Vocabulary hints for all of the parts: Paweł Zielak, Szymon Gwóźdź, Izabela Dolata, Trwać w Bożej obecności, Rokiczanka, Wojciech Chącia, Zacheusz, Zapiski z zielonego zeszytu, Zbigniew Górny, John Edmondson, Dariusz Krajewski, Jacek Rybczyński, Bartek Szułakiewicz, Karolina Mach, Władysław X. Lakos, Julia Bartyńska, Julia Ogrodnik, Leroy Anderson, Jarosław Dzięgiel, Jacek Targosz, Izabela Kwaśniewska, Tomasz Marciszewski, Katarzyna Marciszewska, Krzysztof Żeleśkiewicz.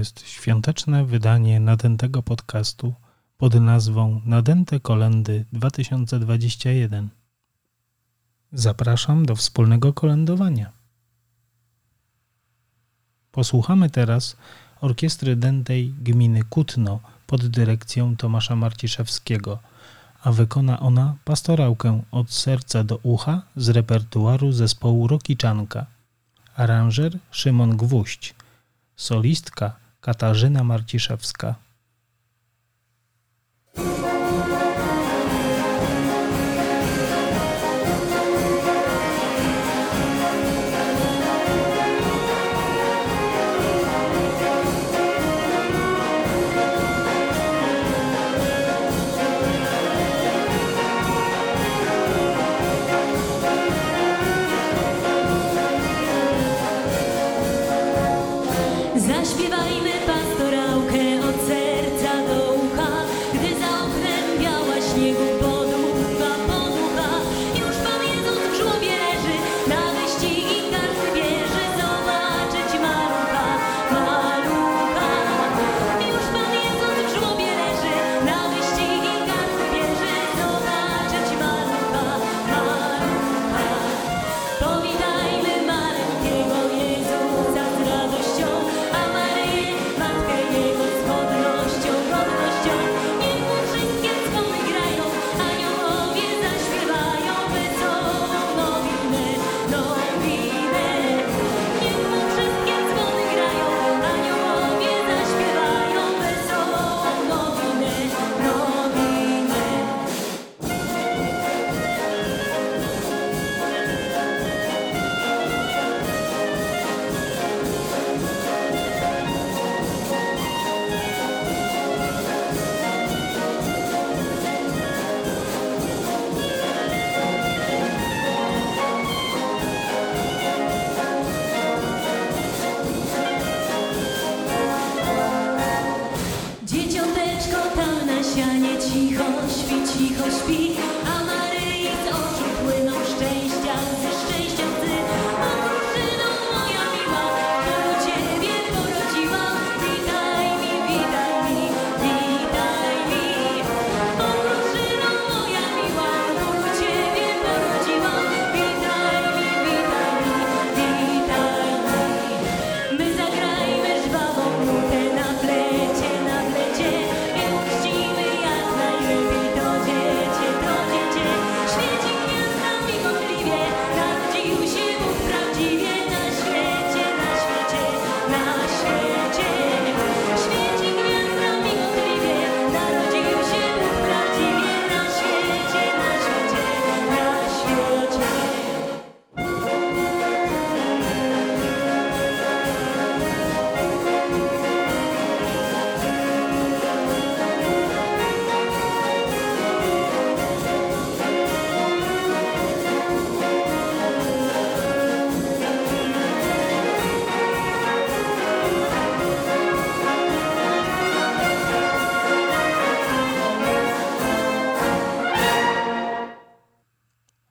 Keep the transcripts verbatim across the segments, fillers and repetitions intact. jest świąteczne wydanie nadętego podcastu pod nazwą Nadęte Kolędy dwa tysiące dwadzieścia jeden. Zapraszam do wspólnego kolędowania. Posłuchamy teraz orkiestry dętej gminy Kutno pod dyrekcją Tomasza Marciszewskiego, a wykona ona pastorałkę Od serca do ucha z repertuaru zespołu Rokiczanka. Aranżer Szymon Gwóźdź, solistka Katarzyna Marciszewska. Zaśpiewajmy pastorałkę od serca do ucha, gdy za oknem biała śniegu poducha, poducha. Już Pan Jezus w żłobie leży, na wyścigi każdy bierze, zobaczyć malucha, malucha. Już Pan Jezus w żłobie leży, na wyścigi każdy bierze, zobaczyć malucha, malucha. Powitajmy maleńkiego Jezusa z radością,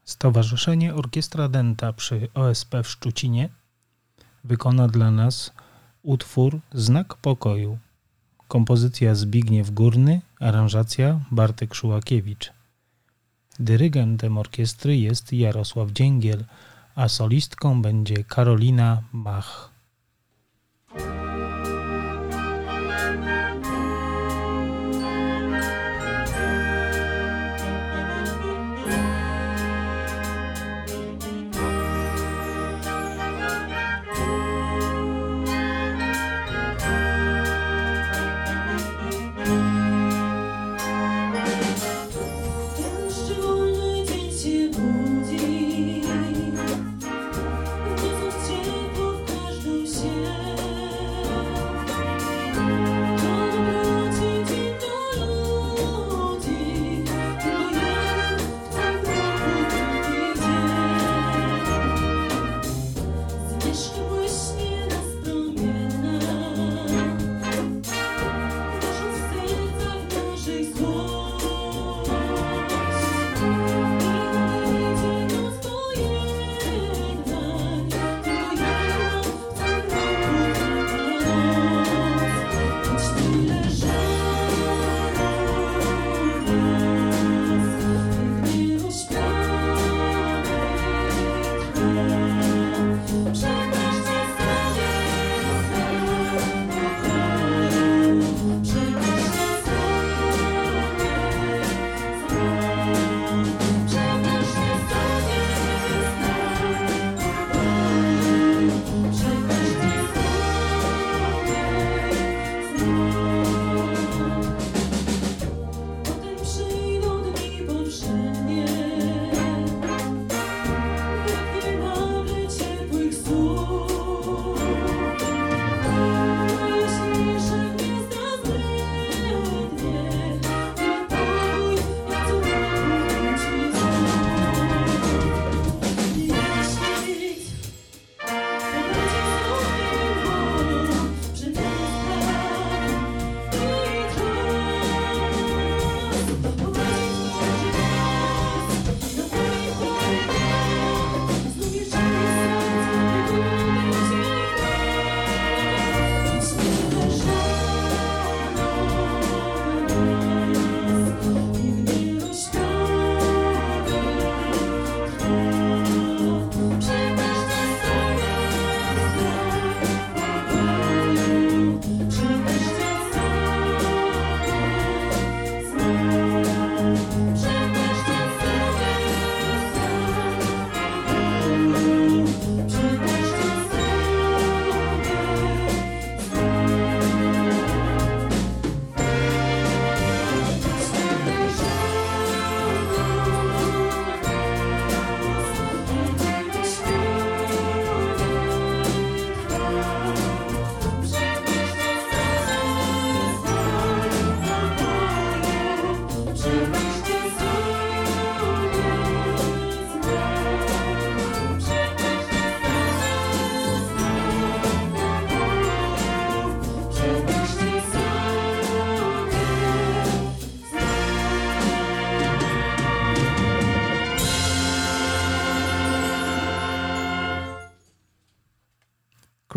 Stowarzyszenie Orkiestra Dęta przy O S P w Szczucinie wykona dla nas utwór Znak Pokoju. Kompozycja Zbigniew Górny, aranżacja Bartek Szułakiewicz. Dyrygentem orkiestry jest Jarosław Dzięgiel, a solistką będzie Karolina Mach. Każdy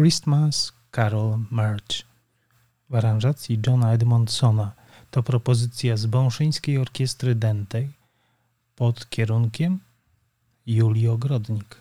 Christmas Carol March w aranżacji Johna Edmondsona. To propozycja z Bąszyńskiej Orkiestry Dętej pod kierunkiem Julii Ogrodnik.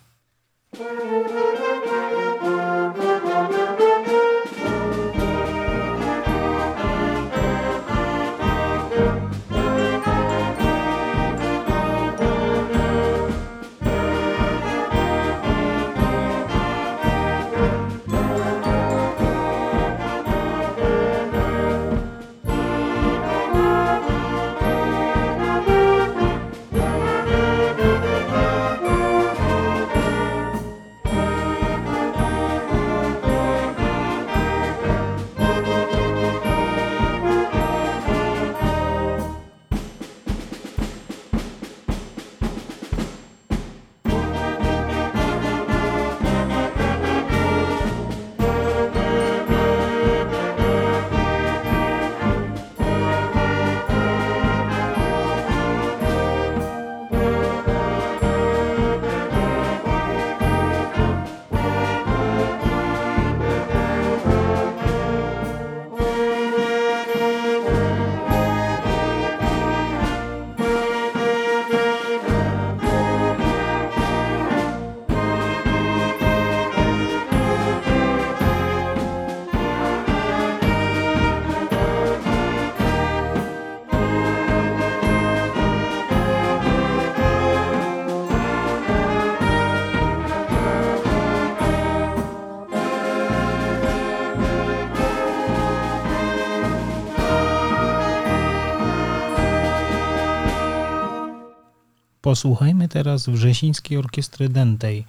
Posłuchajmy teraz Wrzesińskiej Orkiestry Dętej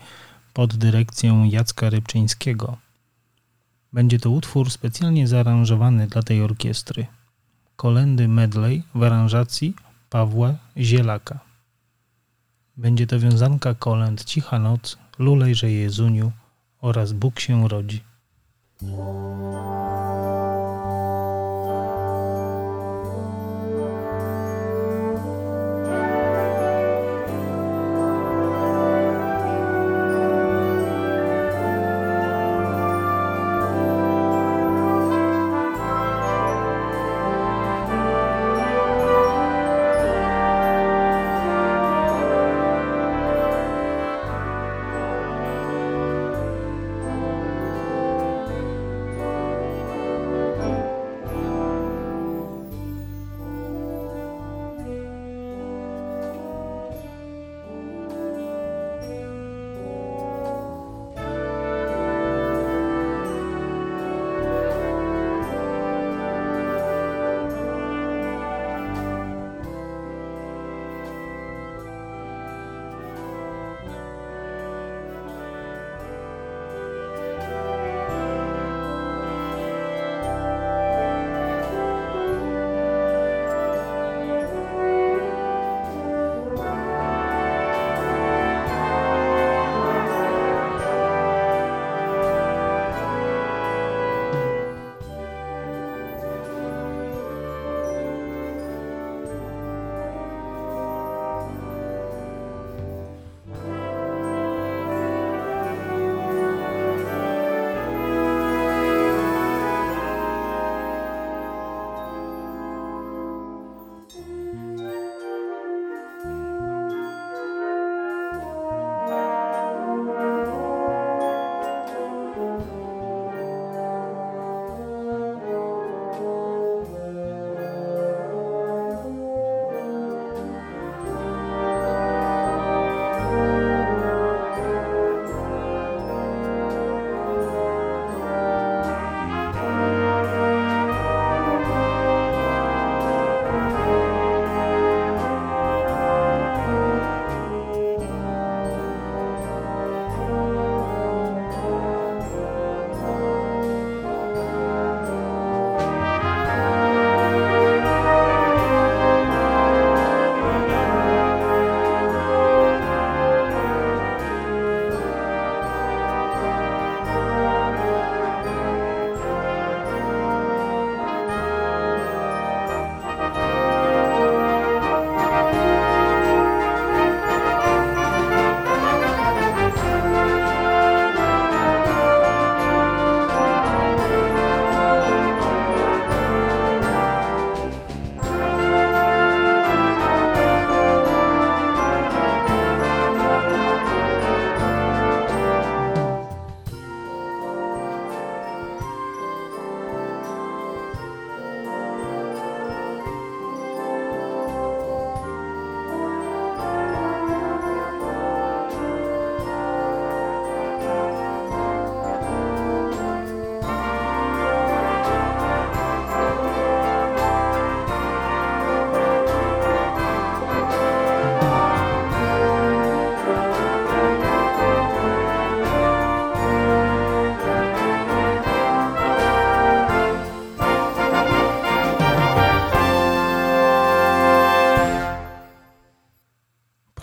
pod dyrekcją Jacka Rybczyńskiego. Będzie to utwór specjalnie zaaranżowany dla tej orkiestry. Kolędy medley w aranżacji Pawła Zielaka. Będzie to wiązanka kolęd Cicha noc, Lulejże Jezuniu oraz Bóg się rodzi.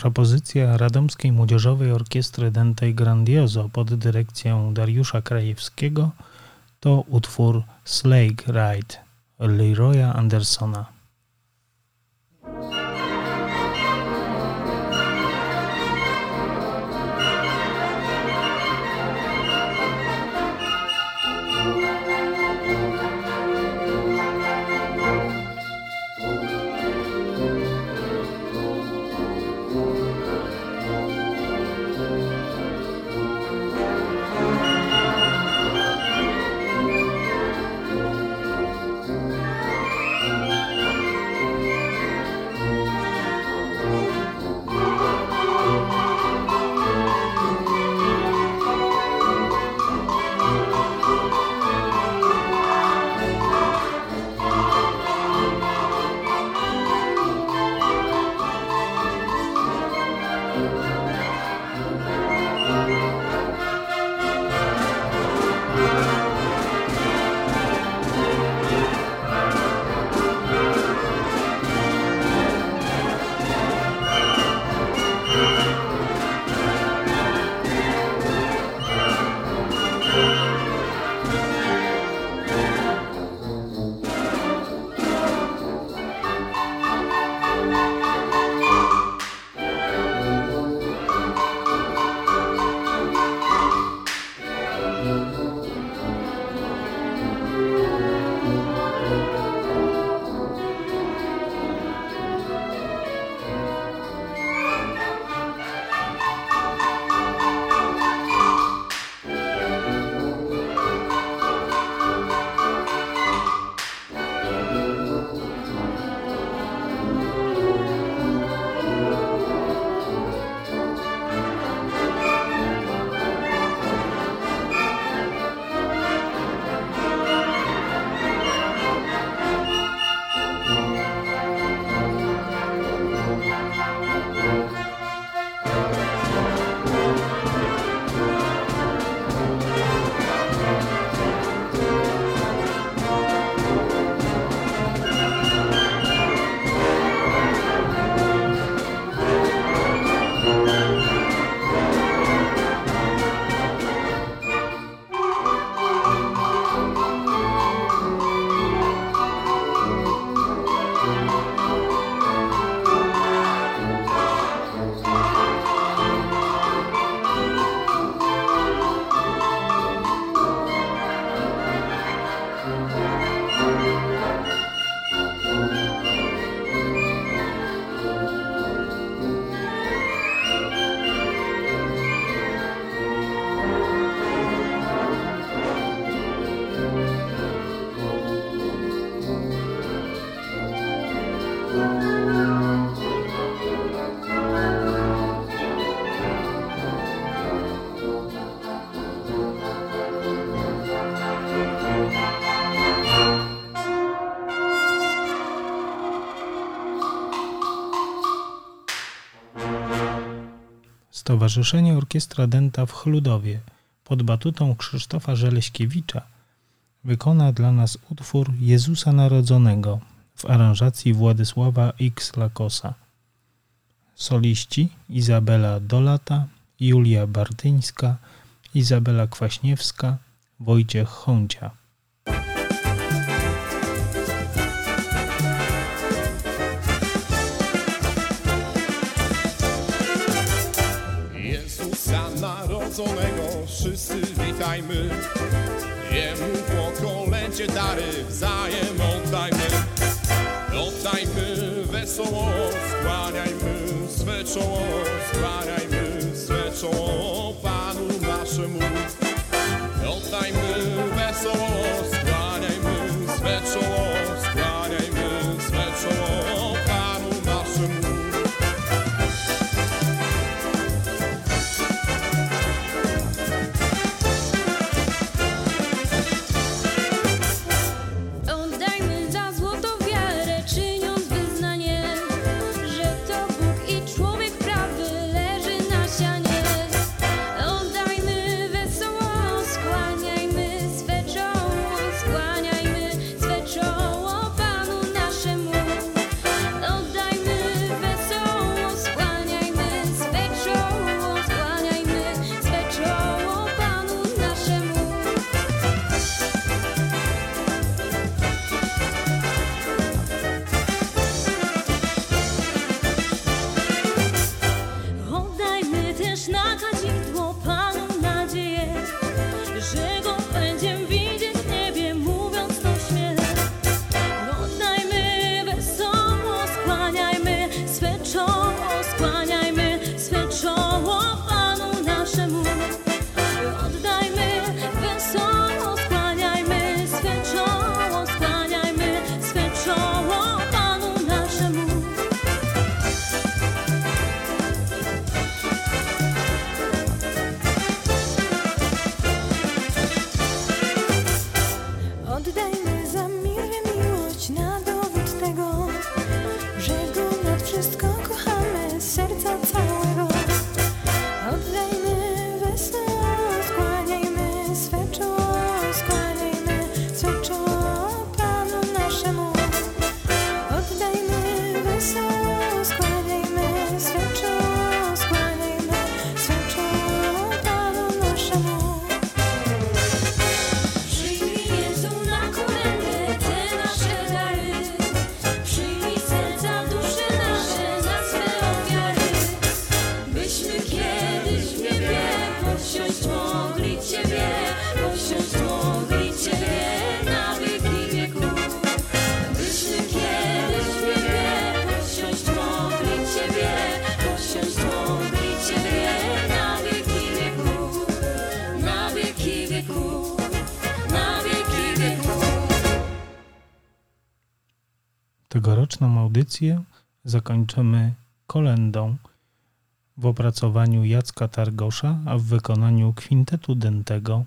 Propozycja Radomskiej Młodzieżowej Orkiestry Dente Grandioso pod dyrekcją Dariusza Krajewskiego to utwór Sleigh Ride Leroya Andersona. Stowarzyszenie Orkiestra Denta w Chludowie pod batutą Krzysztofa Żeleśkiewicza wykona dla nas utwór Jezusa Narodzonego w aranżacji Władysława X. Lakosa. Soliści Izabela Dolata, Julia Bartyńska, Izabela Kwaśniewska, Wojciech Chącia. Wszyscy witajmy, Jemu pokolęcie dary wzajem oddajmy. Oddajmy wesoło, skłaniajmy swe czoło, skłaniajmy swe czoło Panu naszemu. Oddajmy wesoło, skłaniajmy swe czoło, skłaniajmy swe czoło Panu naszemu. So Dzisiejszą audycję zakończymy kolędą w opracowaniu Jacka Targosza, a w wykonaniu kwintetu dętego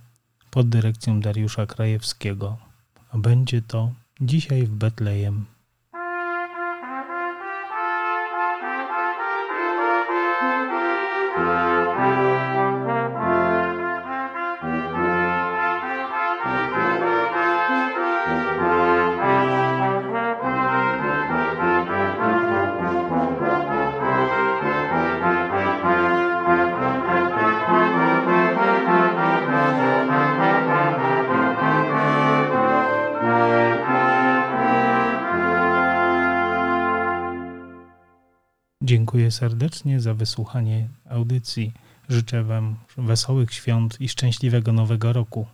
pod dyrekcją Dariusza Krajewskiego. A będzie to Dzisiaj w Betlejem. Dziękuję serdecznie za wysłuchanie audycji. Życzę Wam wesołych świąt i szczęśliwego Nowego Roku.